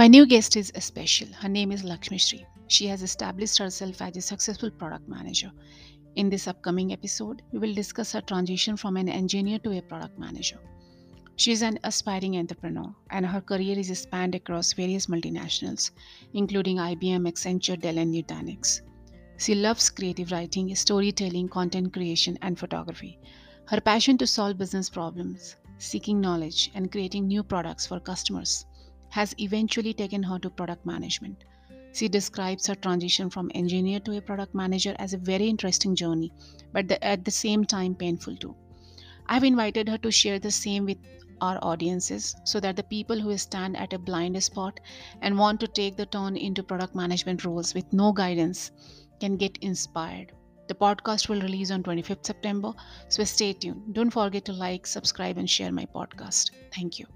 My new guest is special. Her name is Lekshmisree. She has established herself as a successful product manager. In this upcoming episode, we will discuss her transition from an engineer to a product manager. She is an aspiring entrepreneur, and her career is spanned across various multinationals, including IBM, Accenture, Dell, and Nutanix. She loves creative writing, storytelling, content creation, and photography. Her passion to solve business problems, seeking knowledge, and creating new products for customers has eventually taken her to product management. She describes her transition from engineer to a product manager as a very interesting journey, but at the same time painful too. I've invited her to share the same with our audiences so that the people who stand at a blind spot and want to take the turn into product management roles with no guidance can get inspired. The podcast will release on 25th September, so stay tuned. Don't forget to like, subscribe, and share my podcast. Thank you.